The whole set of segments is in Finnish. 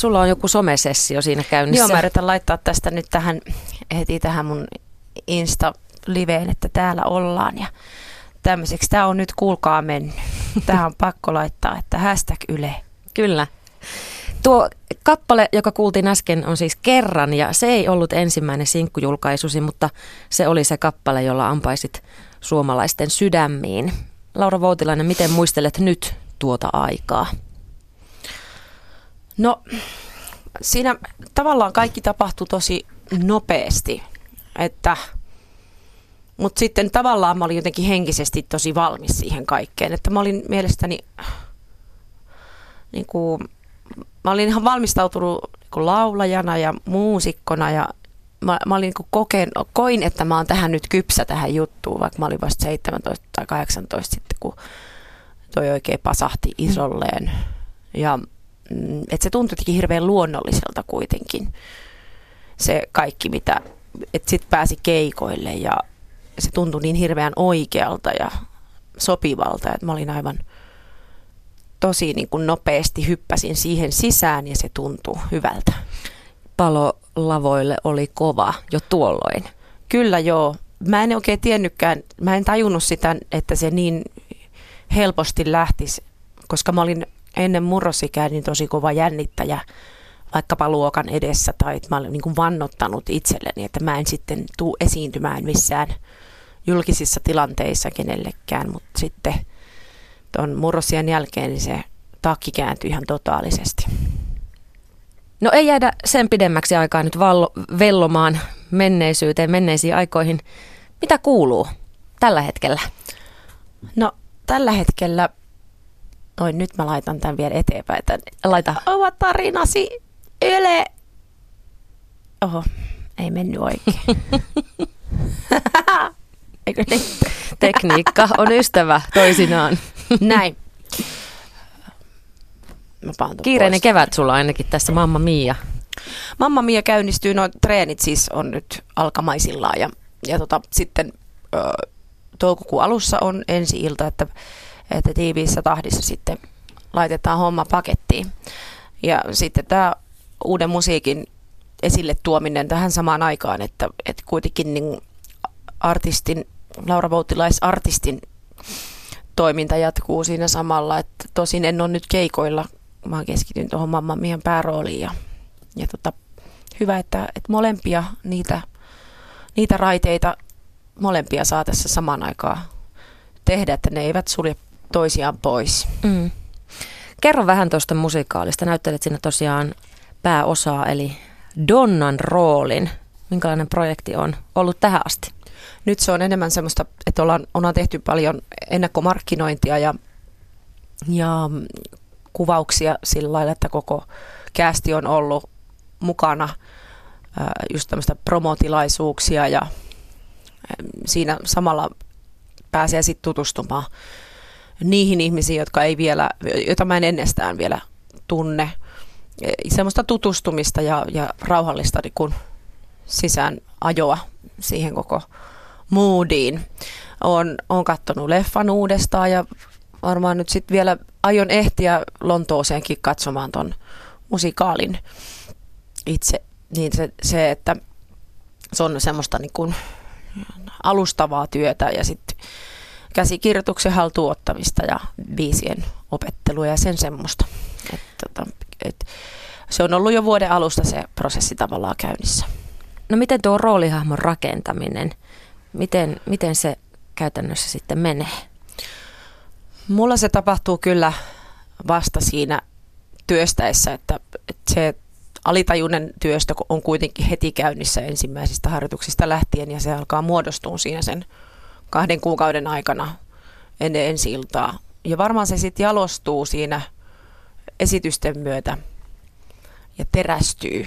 sulla on joku somesessio siinä käynnissä. Joo, mä yritän laittaa tästä nyt tähän, heti tähän mun Insta-liveen, että täällä ollaan ja tämmöiseksi. Tää on nyt, kuulkaa, mennyt. Tähän on pakko laittaa, että hashtag Yle. Kyllä. Tuo kappale, joka kuultiin äsken, on siis Kerran, ja se ei ollut ensimmäinen sinkkujulkaisusi, mutta se oli se kappale, jolla ampaisit suomalaisten sydämiin. Laura Voutilainen, miten muistelet nyt tuota aikaa? No, siinä tavallaan kaikki tapahtui tosi nopeasti, että... Mutta sitten tavallaan mä olin jotenkin henkisesti tosi valmis siihen kaikkeen, että mä olin mielestäni... Niin kuin, mä olin ihan valmistautunut niin laulajana ja muusikkona ja mä olin niin koin, että mä oon tähän nyt kypsä tähän juttuun, vaikka mä olin vasta 17 tai 18 sitten, kun toi oikein pasahti isolleen. Ja että se tuntui jotenkin hirveän luonnolliselta kuitenkin, se kaikki mitä, että sit pääsi keikoille ja se tuntui niin hirveän oikealta ja sopivalta, että mä olin aivan... Tosi niin kuin nopeasti hyppäsin siihen sisään ja se tuntui hyvältä. Palo lavoille oli kova jo tuolloin. Kyllä joo. Mä en oikein tiennytkään, mä en tajunnut sitä, että se niin helposti lähtisi, koska mä olin ennen murrosikää niin tosi kova jännittäjä vaikkapa luokan edessä tai että mä olin niin kuin vannottanut itselleni, että mä en sitten tule esiintymään missään julkisissa tilanteissa kenellekään, mutta sitten... Tuon murrosien jälkeen niin se takki kääntyi ihan totaalisesti. No ei jäädä sen pidemmäksi aikaa nyt vellomaan menneisyyteen, menneisiin aikoihin. Mitä kuuluu tällä hetkellä? No tällä hetkellä, oi nyt mä laitan tämän vielä eteenpäin. Tämän. Laita. Oma tarinasi Yle. Oho, ei mennyt oikein. Eikö niin? Tekniikka on ystävä toisinaan. Näin. Kiireinen kevät sulla ainakin tässä, Mamma Mia. Mamma Mia käynnistyy, no treenit siis on nyt alkamaisillaan ja sitten toukokuun alussa on ensi ilta, että tiiviissä tahdissa sitten laitetaan homma pakettiin. Ja sitten tämä uuden musiikin esille tuominen tähän samaan aikaan, että kuitenkin niin artistin, Laura Voutilaisartistin toiminta jatkuu siinä samalla, että tosin en ole nyt keikoilla, mä keskityn tuohon Mamma Mian päärooliin ja hyvä, että molempia niitä raiteita molempia saa tässä samaan aikaan tehdä, että ne eivät sulje toisiaan pois. Mm. Kerro vähän tuosta musikaalista, näyttelet siinä tosiaan pääosaa eli Donnan roolin, minkälainen projekti on ollut tähän asti? Nyt se on enemmän semmoista, että ollaan tehty paljon ennakkomarkkinointia ja kuvauksia sillä lailla, että koko casti on ollut mukana just tämmöistä promotilaisuuksia ja siinä samalla pääsee sitten tutustumaan niihin ihmisiin, joita mä en ennestään vielä tunne. Semmoista tutustumista ja rauhallista niin kun sisään ajoa siihen koko moodiin. Olen katsonut leffan uudestaan ja varmaan nyt sitten vielä aion ehtiä Lontooseenkin katsomaan ton musikaalin itse. Niin se että se on semmoista niin kuin alustavaa työtä ja sitten käsikirjoituksen haltuun ottamista ja biisien opettelua ja sen semmoista. Se on ollut jo vuoden alusta se prosessi tavallaan käynnissä. No miten tuo roolihahmon rakentaminen, miten se käytännössä sitten menee? Mulla se tapahtuu kyllä vasta siinä työstäessä, että se alitajuinen työstö on kuitenkin heti käynnissä ensimmäisistä harjoituksista lähtien ja se alkaa muodostua siinä sen 2 kuukauden aikana ennen ensi iltaa. Ja varmaan se sitten jalostuu siinä esitysten myötä ja terästyy.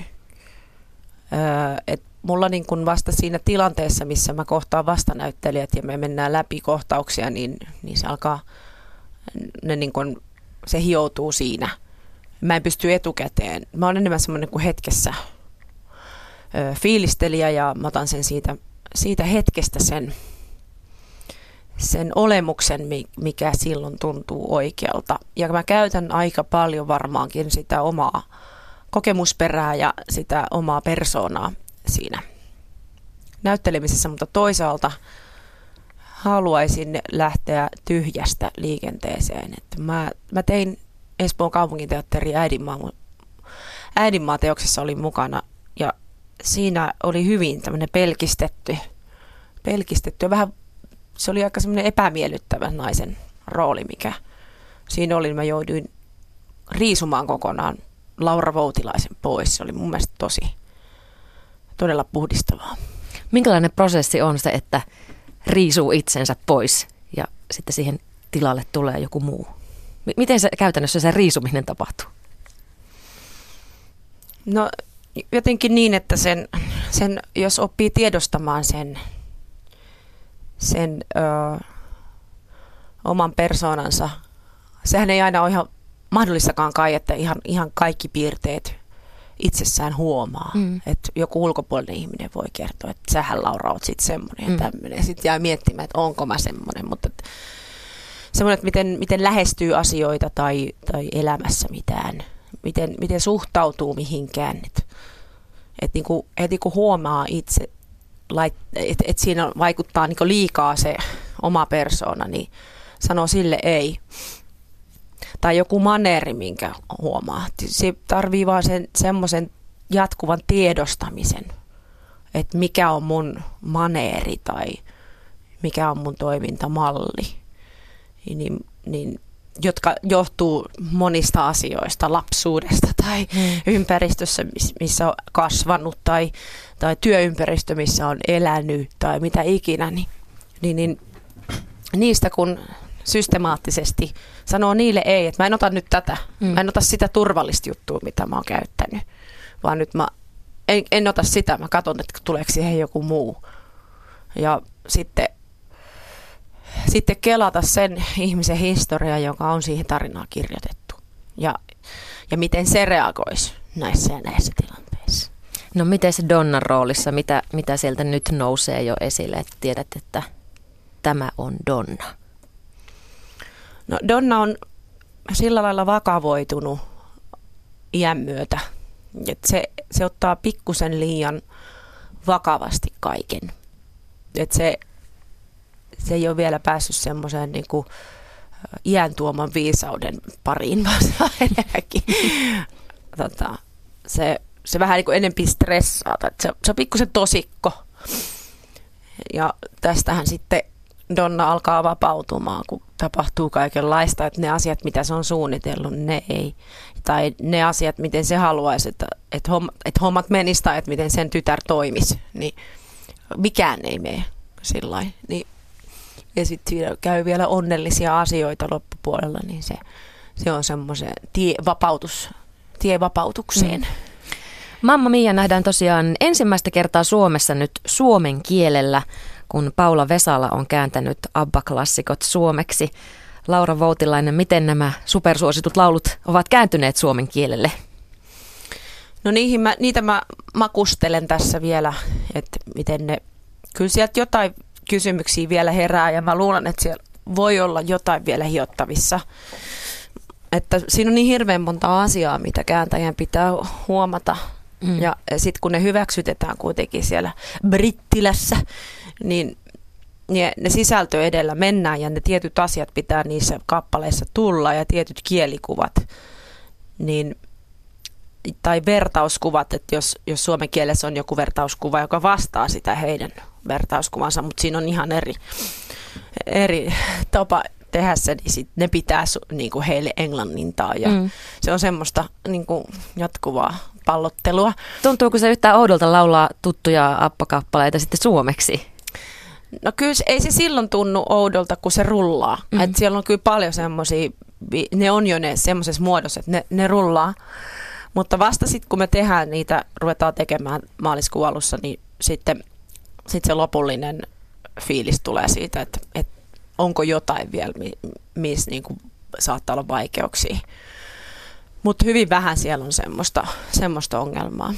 Että mulla niin kun vasta siinä tilanteessa, missä mä kohtaan vastanäyttelijät ja me mennään läpi kohtauksia, niin se alkaa, se hioutuu siinä. Mä en pysty etukäteen. Mä oon enemmän semmoinen kuin hetkessä fiilistelijä ja mä otan sen siitä hetkestä sen olemuksen, mikä silloin tuntuu oikealta. Ja mä käytän aika paljon varmaankin sitä omaa kokemusperää ja sitä omaa persoonaa siinä näyttelemisessä, mutta toisaalta haluaisin lähteä tyhjästä liikenteeseen. Että mä tein Espoon kaupunginteatterin Äidinmaa-teoksessa olin mukana ja siinä oli hyvin tämmöinen pelkistetty ja vähän se oli aika semmoinen epämiellyttävä naisen rooli, mikä siinä oli. Mä jouduin riisumaan kokonaan Laura Voutilaisen pois. Se oli mun mielestä tosi todella puhdistavaa. Minkälainen prosessi on se, että riisuu itsensä pois ja sitten siihen tilalle tulee joku muu? Miten se käytännössä se riisuminen tapahtuu? No jotenkin niin, että sen jos oppii tiedostamaan sen oman persoonansa, sehän ei aina ole ihan mahdollistakaan kai, että ihan kaikki piirteet itsessään huomaa. Että joku ulkopuolinen ihminen voi kertoa, että sähän Laura oot sitten semmoinen ja tämmöinen. Sitten jää miettimään, että onko mä semmoinen, mutta semmoinen, että miten lähestyy asioita tai elämässä mitään. Miten suhtautuu mihinkään. Että niinku, heti kun huomaa itse, että siinä vaikuttaa niinku liikaa se oma persoona, niin sanoo sille ei. Tai joku maneeri, minkä huomaa. Se tarvii vaan semmoisen jatkuvan tiedostamisen, että mikä on mun maneeri tai mikä on mun toimintamalli, niin, jotka johtuu monista asioista, lapsuudesta tai ympäristössä, missä on kasvanut tai työympäristö, missä on elänyt tai mitä ikinä, niin niistä kun systemaattisesti sanoo niille ei, että mä en ota nyt tätä, mä en ota sitä turvallista juttua, mitä mä oon käyttänyt, vaan nyt mä en ota sitä, mä katson, että tuleeko siihen joku muu. Ja sitten kelata sen ihmisen historiaa, joka on siihen tarinaan kirjoitettu ja miten se reagoisi näissä ja näissä tilanteissa. No miten se Donnan roolissa, mitä sieltä nyt nousee jo esille, että tiedät, että tämä on Donna? No Donna on sillä lailla vakavoitunut iän myötä, että se ottaa pikkusen liian vakavasti kaiken. Että se ei ole vielä päässyt semmoiseen niinku iän tuoman viisauden pariin, vaan enemmänkin. Se vähän niinku enempi stressaa, että se on pikkusen tosikko. Ja tästähän sitten Donna alkaa vapautumaan, kun tapahtuu kaikenlaista, että ne asiat, mitä se on suunnitellut, ne ei. Tai ne asiat, miten se haluaisi, että hommat menisi tai että miten sen tytär toimisi, niin mikään ei mene sillä lailla. Niin, ja sitten käy vielä onnellisia asioita loppupuolella, niin se on semmoisen tie vapautukseen. Mamma Mia nähdään tosiaan ensimmäistä kertaa Suomessa nyt suomen kielellä, kun Paula Vesala on kääntänyt ABBA-klassikot suomeksi. Laura Voutilainen, miten nämä supersuositut laulut ovat kääntyneet suomen kielelle? No niitä mä makustelen tässä vielä, että miten ne, kyllä sieltä jotain kysymyksiä vielä herää ja mä luulen, että siellä voi olla jotain vielä hiottavissa. Että siinä on niin hirveän monta asiaa, mitä kääntäjän pitää huomata. Ja sitten kun ne hyväksytetään kuitenkin siellä Brittilässä, niin ne sisältö edellä mennään ja ne tietyt asiat pitää niissä kappaleissa tulla ja tietyt kielikuvat niin, tai vertauskuvat, että jos suomen kielessä on joku vertauskuva, joka vastaa sitä heidän vertauskuvansa, mutta siinä on ihan eri tapa tehdä se, niin sit ne pitää niinku heille englannintaa ja se on semmoista niinku jatkuvaa pallottelua. Tuntuuko se yhtään oudolta laulaa tuttuja ABBA-kappaleita sitten suomeksi? No kyllä ei se silloin tunnu oudolta, kun se rullaa. Et siellä on kyllä paljon semmoisia, ne on jo ne semmoisessa muodossa, että ne rullaa. Mutta vasta sitten kun me tehdään niitä, ruvetaan tekemään maaliskuun alussa, niin sitten se lopullinen fiilis tulee siitä, että onko jotain vielä, missä niinku saattaa olla vaikeuksia. Mutta hyvin vähän siellä on semmoista ongelmaa.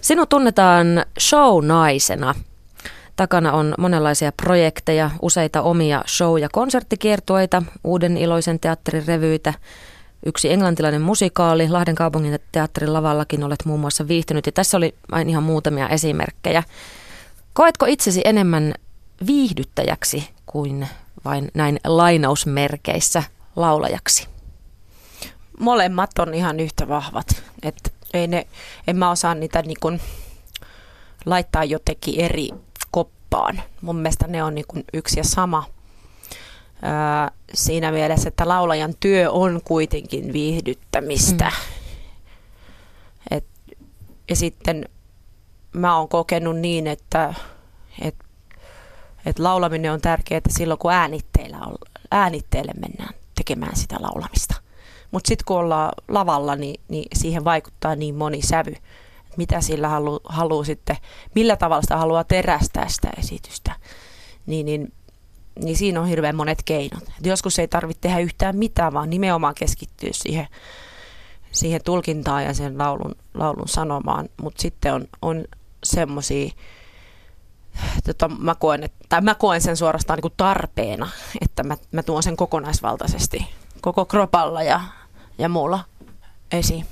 Sinut tunnetaan shownaisena. Takana on monenlaisia projekteja, useita omia show- ja konserttikiertueita, uuden iloisen teatterirevyitä, yksi englantilainen musikaali. Lahden kaupungin teatterin lavallakin olet muun muassa viihtynyt, ja tässä oli vain ihan muutamia esimerkkejä. Koetko itsesi enemmän viihdyttäjäksi kuin vain näin lainausmerkeissä laulajaksi? Molemmat on ihan yhtä vahvat. En mä osaa niitä niin kuin laittaa jotenkin eri koppaan. Mun mielestä ne on niin kuin yksi ja sama. Siinä mielessä, että laulajan työ on kuitenkin viihdyttämistä. Ja sitten mä oon kokenut niin, että laulaminen on tärkeää silloin, kun äänitteelle mennään tekemään sitä laulamista. Mutta sitten kun ollaan lavalla, niin siihen vaikuttaa niin moni sävy. Mitä sillä haluaa sitten, millä tavalla sitä haluaa terästää sitä esitystä. Niin siinä on hirveän monet keinot. Et joskus ei tarvitse tehdä yhtään mitään, vaan nimenomaan keskittyä siihen tulkintaan ja sen laulun sanomaan. Mutta sitten on semmoisia, mä koen sen suorastaan niin kuin tarpeena, että mä tuon sen kokonaisvaltaisesti, koko kropalla ja muulla esiin.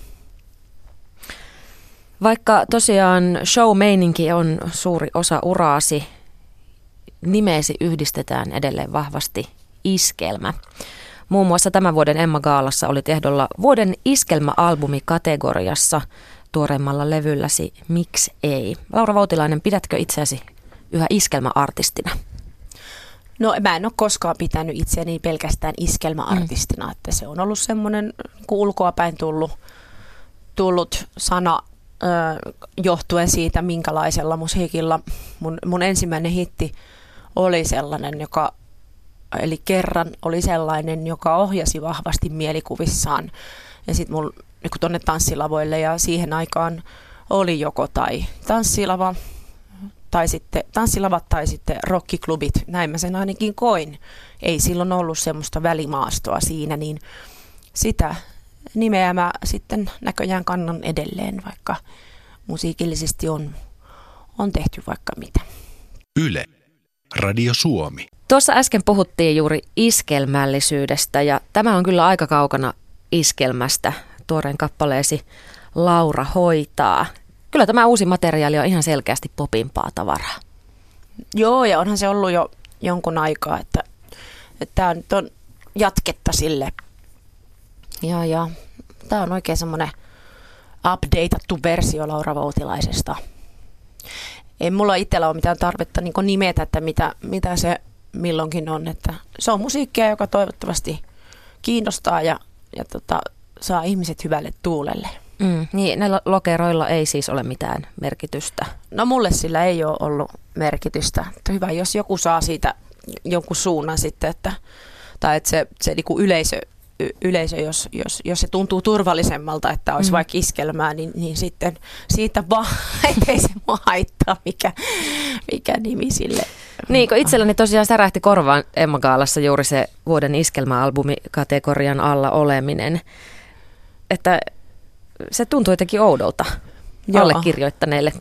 Vaikka tosiaan show-meininki on suuri osa uraasi, nimeesi yhdistetään edelleen vahvasti iskelmä. Muun muassa tämän vuoden Emma Gaalassa oli ehdolla vuoden iskelmäalbumi-kategoriassa tuoreimmalla levylläsi Miksi ei? Laura Voutilainen, pidätkö itseäsi yhä iskelmäartistina? No mä en ole koskaan pitänyt itseäni pelkästään iskelmäartistina, että se on ollut semmoinen ulkoapäin tullut sana johtuen siitä, minkälaisella musiikilla mun ensimmäinen hitti oli sellainen, eli kerran oli sellainen, joka ohjasi vahvasti mielikuvissaan. Ja sitten mun niin tuonne tanssilavoille, ja siihen aikaan oli joko tai tanssilava, tai sitten tanssilavat tai sitten rockiklubit. Näin mä sen ainakin koin. Ei silloin ollut semmoista välimaastoa siinä, niin sitä nimeä mä sitten näköjään kannan edelleen, vaikka musiikillisesti on tehty vaikka mitä. Yle Radio Suomi. Tuossa äsken puhuttiin juuri iskelmällisyydestä, ja tämä on kyllä aika kaukana iskelmästä. Tuoreen kappaleesi Laura hoitaa. Kyllä tämä uusi materiaali on ihan selkeästi popimpaa tavaraa. Joo, ja onhan se ollut jo jonkun aikaa, että tämä nyt on jatketta sille. Ja tämä on oikein semmoinen updateattu versio Laura Voutilaisesta. Ei mulla itsellä ole mitään tarvetta niin nimetä, että mitä se milloinkin on. Että se on musiikkia, joka toivottavasti kiinnostaa ja saa ihmiset hyvälle tuulelle. Niin, näillä lokeroilla ei siis ole mitään merkitystä. No mulle sillä ei ole ollut merkitystä. Että hyvä, jos joku saa siitä jonkun suunnan sitten, että se niin kuin yleisö, jos se tuntuu turvallisemmalta, että olisi vaikka iskelmää, niin sitten siitä vaan, ettei se mua haittaa, mikä nimi sille. Niin, kun itselläni tosiaan särähti korvaan Emma Gaalassa juuri se vuoden iskelmäalbumikategorian alla oleminen, että se tuntui jotenkin oudolta allekirjoittaneelle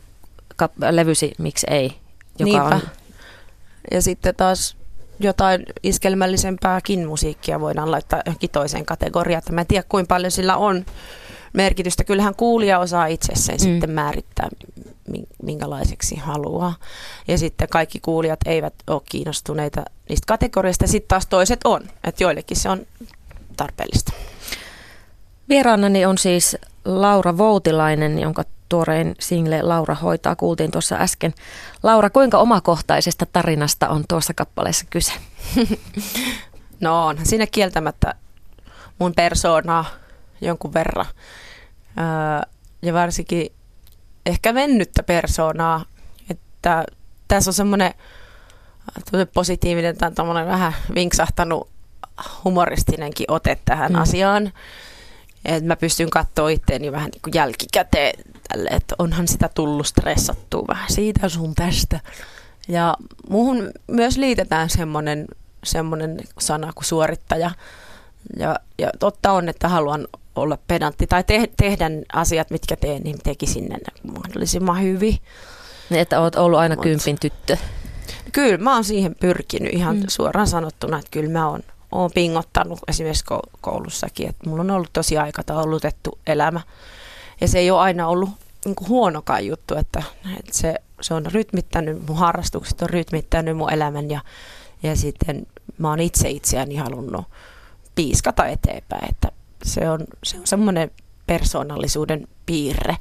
levysi Miksi ei, joka niinpä on. Ja sitten taas jotain iskelmällisempääkin musiikkia voidaan laittaa johonkin toiseen kategoriaan. Mä en tiedä, kuinka paljon sillä on merkitystä. Kyllähän kuulija osaa itse sen sitten määrittää, minkälaiseksi haluaa. Ja sitten kaikki kuulijat eivät ole kiinnostuneita niistä kategorioista. Sitten taas toiset on. Että joillekin se on tarpeellista. Vieraanani on siis Laura Voutilainen, jonka tuorein single Laura hoitaa kuultiin tuossa äsken. Laura, kuinka omakohtaisesta tarinasta on tuossa kappaleessa kyse? No onhan siinä kieltämättä mun persoonaa jonkun verran. Ja varsinkin ehkä mennyttä persoonaa. Että tässä on semmoinen positiivinen tai vähän vinksahtanut humoristinenkin ote tähän asiaan. Et mä pystyn katsoa itseäni vähän niin kuin jälkikäteen tälle, että onhan sitä tullut stressattua vähän siitä sun tästä. Ja muuhun myös liitetään semmoinen sana kuin suorittaja. Ja totta on, että haluan olla pedantti tai tehdä asiat, mitkä teen, niin tekisin ne mahdollisimman hyvin. Niin, että oot ollut aina kympin tyttö. Kyllä, mä oon siihen pyrkinyt ihan suoraan sanottuna, että kyllä mä oon olen pingottanut esimerkiksi koulussakin, että mulla on ollut tosi aikataulutettu elämä. Ja se ei ole aina ollut niin kuin huonokaan juttu, että se on rytmittänyt, mun harrastukset on rytmittänyt mun elämän ja sitten mä oon itse itseäni halunnut piiskata eteenpäin, että se on semmoinen persoonallisuuden piirre.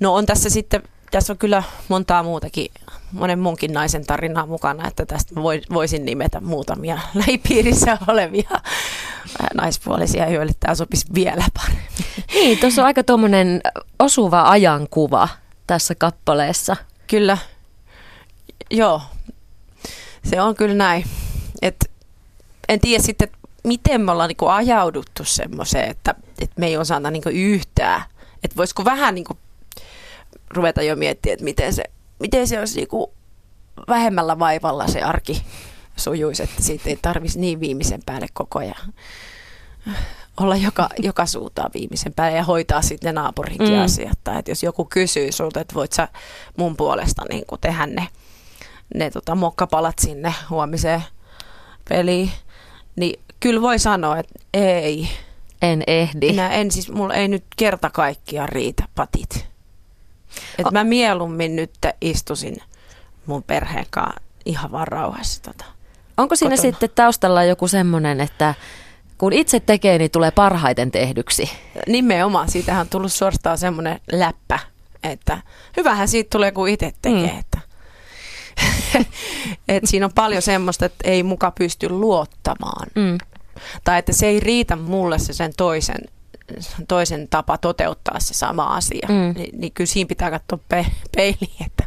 No on tässä sitten, tässä on kyllä montaa muutakin, monen muunkin naisen tarinaa mukana, että tästä voisin nimetä muutamia lähipiirissä olevia naispuolisia, joille tämä sopisi vielä paremmin. Niin, tuossa on aika tuommoinen osuva ajankuva tässä kappaleessa. Kyllä, joo, se on kyllä näin. En tiedä sitten, miten me ollaan niinku ajauduttu semmoiseen, että me ei osata niinku yhtään. Että voisiko vähän niinku ruveta jo miettimään, että miten se olisi niinku vähemmällä vaivalla se arki sujuisi, että siitä ei tarvitsisi niin viimeisen päälle koko ajan olla joka suuntaan viimeisen päälle ja hoitaa sitten ne naapurinkin asiat. Tai että jos joku kysyy sulta, että voit sä mun puolesta niinku tehdä ne mokkapalat sinne huomiseen peliin, niin kyllä voi sanoa, että ei. En ehdi. Mulla ei nyt kerta kaikkiaan riitä patit. Et mä mieluummin nyt istusin mun perheen kanssa ihan vaan rauhassa Onko siinä kotona sitten taustalla joku semmoinen, että kun itse tekee, niin tulee parhaiten tehdyksi? Nimenomaan. Siitähän on tullut suorastaan semmoinen läppä, että hyvähän siitä tulee, kun itse tekee. Et siinä on paljon semmoista, että ei muka pysty luottamaan. Tai että se ei riitä mulle se sen toisen tapa toteuttaa se sama asia. Niin kyllä siinä pitää katsoa peiliin, että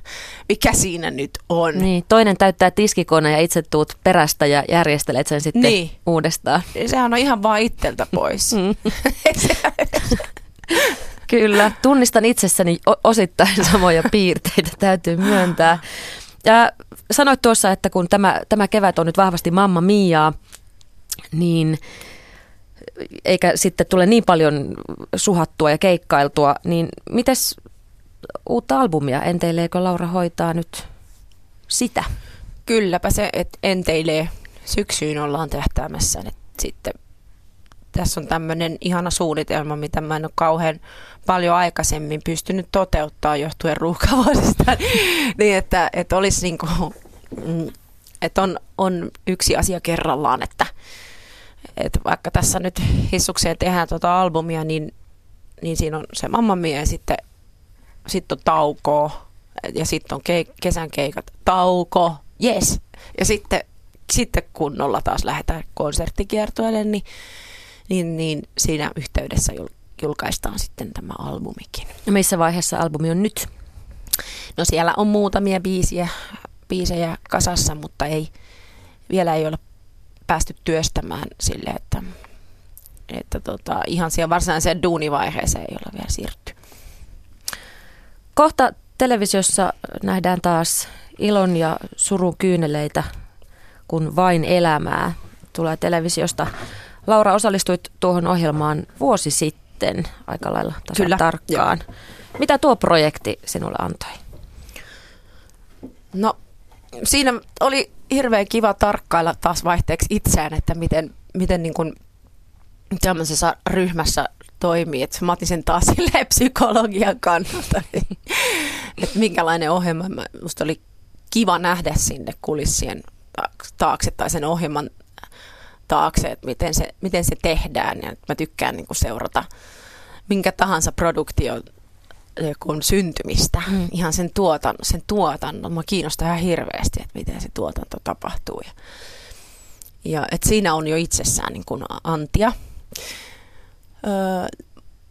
mikä siinä nyt on. Niin, toinen täyttää tiskikone ja itse tuut perästä ja järjestelet sen sitten niin uudestaan. Sehän on ihan vaan itseltä pois. Kyllä, tunnistan itsessäni osittain samoja piirteitä, täytyy myöntää. Ja sanoit tuossa, että kun tämä kevät on nyt vahvasti Mamma Miaa, niin eikä sitten tule niin paljon suhattua ja keikkailtua, niin mites uutta albumia enteileekö Laura hoitaa nyt sitä? Kylläpä se, että enteilee. Syksyyn ollaan tähtäämässä. Sitten tässä on tämmöinen ihana suunnitelma, mitä mä en ole kauhean paljon aikaisemmin pystynyt toteuttaa johtuen ruuhkavuosista, niin että olisi niin kuin, että on yksi asia kerrallaan, että vaikka tässä nyt hissukseen tehdään tuota albumia, niin siinä on se Mamma Mia ja sitten on tauko ja sitten on kesän keikat, tauko, yes, ja sitten kunnolla taas lähdetään konserttikiertueelle, niin siinä yhteydessä julkaistaan sitten tämä albumikin. No missä vaiheessa albumi on nyt? No siellä on muutamia biisejä kasassa, mutta vielä ei ole päästy työstämään sille, että ihan siihen varsinaiseen duunivaiheeseen ei ole vielä siirrytty. Kohta televisiossa nähdään taas ilon ja surun kyyneleitä, kun vain elämää tulee televisiosta. Laura, osallistuit tuohon ohjelmaan vuosi sitten aika lailla tarkkaan. Joo. Mitä tuo projekti sinulle antoi? No siinä oli hirveän kiva tarkkailla taas vaihteeksi itseään, että miten niin kuin tämmöisessä ryhmässä toimii. Et mä otin sen taas silleen psykologian kannalta, että minkälainen ohjelma. Musta oli kiva nähdä sinne kulissien taakse tai sen ohjelman taakse, että miten se tehdään, ja mä tykkään niin kuin seurata minkä tahansa produktion syntymistä, ihan sen tuotannon. Mä kiinnostaa ihan hirveästi, että miten se tuotanto tapahtuu. Ja et siinä on jo itsessään niin kuin antia.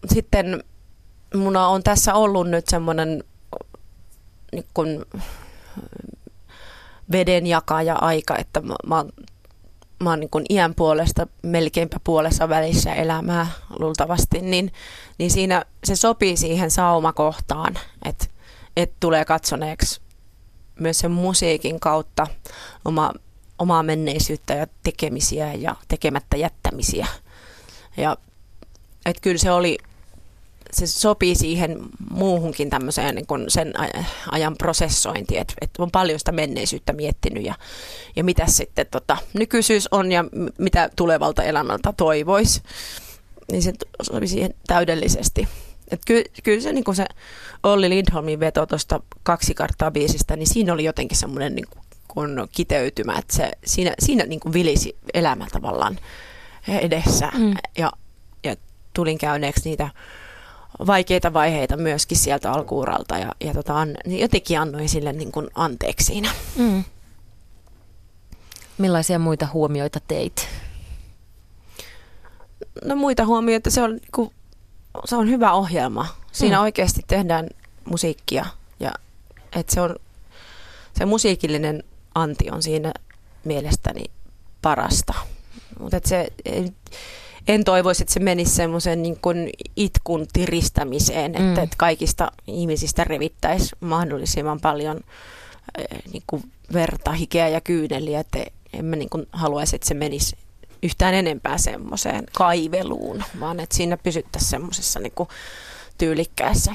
Sitten mulla on tässä ollut nyt semmoinen niin kuin vedenjakaja-aika, että mä oon niin kuin iän puolesta, melkeinpä puolessa välissä elämää luultavasti, niin siinä se sopii siihen saumakohtaan, että tulee katsoneeksi myös sen musiikin kautta omaa menneisyyttä ja tekemisiä ja tekemättä jättämisiä. Ja, kyllä se oli se sopii siihen muuhunkin tämmöiseen niin kuin sen ajan prosessointiin, että on paljon sitä menneisyyttä miettinyt ja mitä sitten nykyisyys on ja mitä tulevalta elämältä toivoisi, niin se sopii siihen täydellisesti. Että kyllä se, niin kuin se Olli Lindholmin veto tuosta 2 kertaa 5:stä, niin siinä oli jotenkin semmoinen niin kuin kiteytymä, että se, siinä niin kuin vilisi elämä tavallaan edessä ja tulin käyneeksi niitä vaikeita vaiheita myöskin sieltä alkuuralta ja jotenkin annoin sille niin kuin anteeksi siinä. Mm. Millaisia muita huomioita teit? No muita huomioita, se on hyvä ohjelma. Siinä oikeasti tehdään musiikkia ja että se musiikillinen anti on siinä mielestäni parasta. Mutta en toivoisi, että se menisi semmoisen niin kuin itkun tiristämiseen, että kaikista ihmisistä revittäisi mahdollisimman paljon niin kuin verta, hikeä ja kyyneliä. Että en mä niin kuin haluaisi, että se menisi yhtään enempää semmoiseen kaiveluun, vaan että siinä pysyttäisiin semmoisessa niin kuin tyylikkäässä.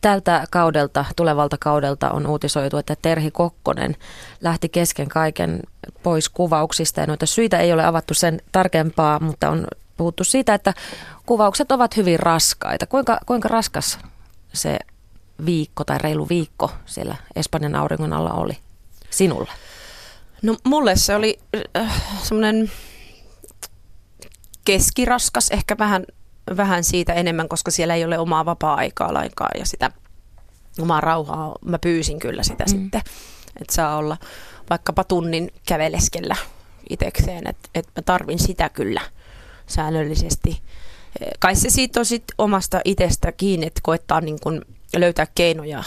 Tältä kaudelta, tulevalta kaudelta on uutisoitu, että Terhi Kokkonen lähti kesken kaiken pois kuvauksista ja noita syitä ei ole avattu sen tarkempaa, mutta on puhuttu siitä, että kuvaukset ovat hyvin raskaita. Kuinka raskas se viikko tai reilu viikko siellä Espanjan auringon alla oli sinulle? No mulle se oli semmoinen keskiraskas, ehkä vähän siitä enemmän, koska siellä ei ole omaa vapaa-aikaa lainkaan ja sitä omaa rauhaa. Mä pyysin kyllä sitä sitten, että saa olla vaikkapa tunnin käveleskellä itsekseen, että mä tarvin sitä kyllä säännöllisesti. Kai se siitä on sitten omasta itsestä kiinni, että koettaa niin kun löytää keinoja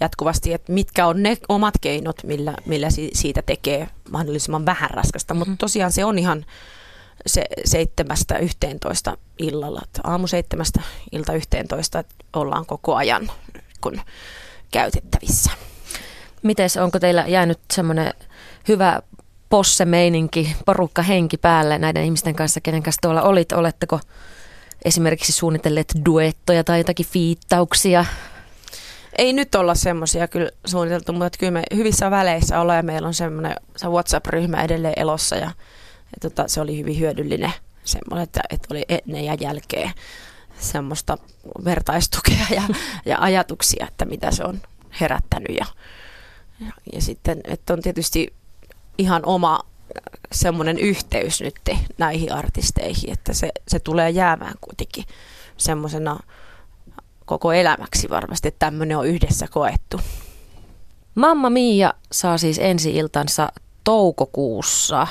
jatkuvasti, että mitkä on ne omat keinot, millä siitä tekee mahdollisimman vähän raskasta, mutta tosiaan se on ihan se 7:11 illalla, aamu 7:00, ilta 11:00, että ollaan koko ajan kun käytettävissä. Mites, onko teillä jäänyt semmoinen hyvä posse-meininki, porukkahenki päälle näiden ihmisten kanssa, kenen kanssa tuolla olit? Oletteko esimerkiksi suunnitelleet duettoja tai jotakin fiittauksia? Ei nyt olla semmoisia kyllä suunniteltu, mutta kyllä me hyvissä väleissä ollaan ja meillä on semmoinen WhatsApp-ryhmä edelleen elossa ja se oli hyvin hyödyllinen semmoinen, että oli ennen ja jälkeen semmoista vertaistukea ja ajatuksia, että mitä se on herättänyt. Ja sitten, että on tietysti ihan oma semmoinen yhteys nyt näihin artisteihin, että se tulee jäämään kuitenkin semmoisena koko elämäksi varmasti, että tämmöinen on yhdessä koettu. Mamma Mia saa siis ensi-iltansa toukokuussa.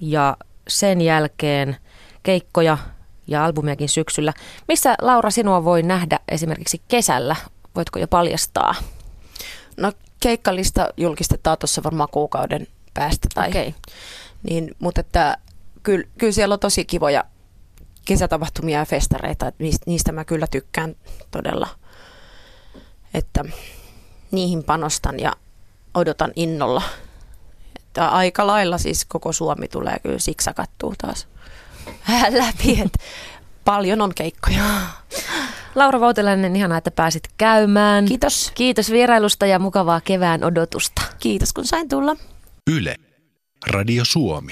Ja sen jälkeen keikkoja ja albumiakin syksyllä. Missä, Laura, sinua voi nähdä esimerkiksi kesällä? Voitko jo paljastaa? No keikkalista julkistetaan tuossa varmaan kuukauden päästä. Okei. Niin, mutta että kyllä siellä on tosi kivoja kesätapahtumia ja festareita. Niistä mä kyllä tykkään todella. Että niihin panostan ja odotan innolla. Aika lailla siis koko Suomi tulee kyllä siksakattua taas läpi, että paljon on keikkoja. Laura Voutilainen, ihanaa, että pääsit käymään. Kiitos. Kiitos vierailusta ja mukavaa kevään odotusta. Kiitos kun sain tulla. Yle Radio Suomi.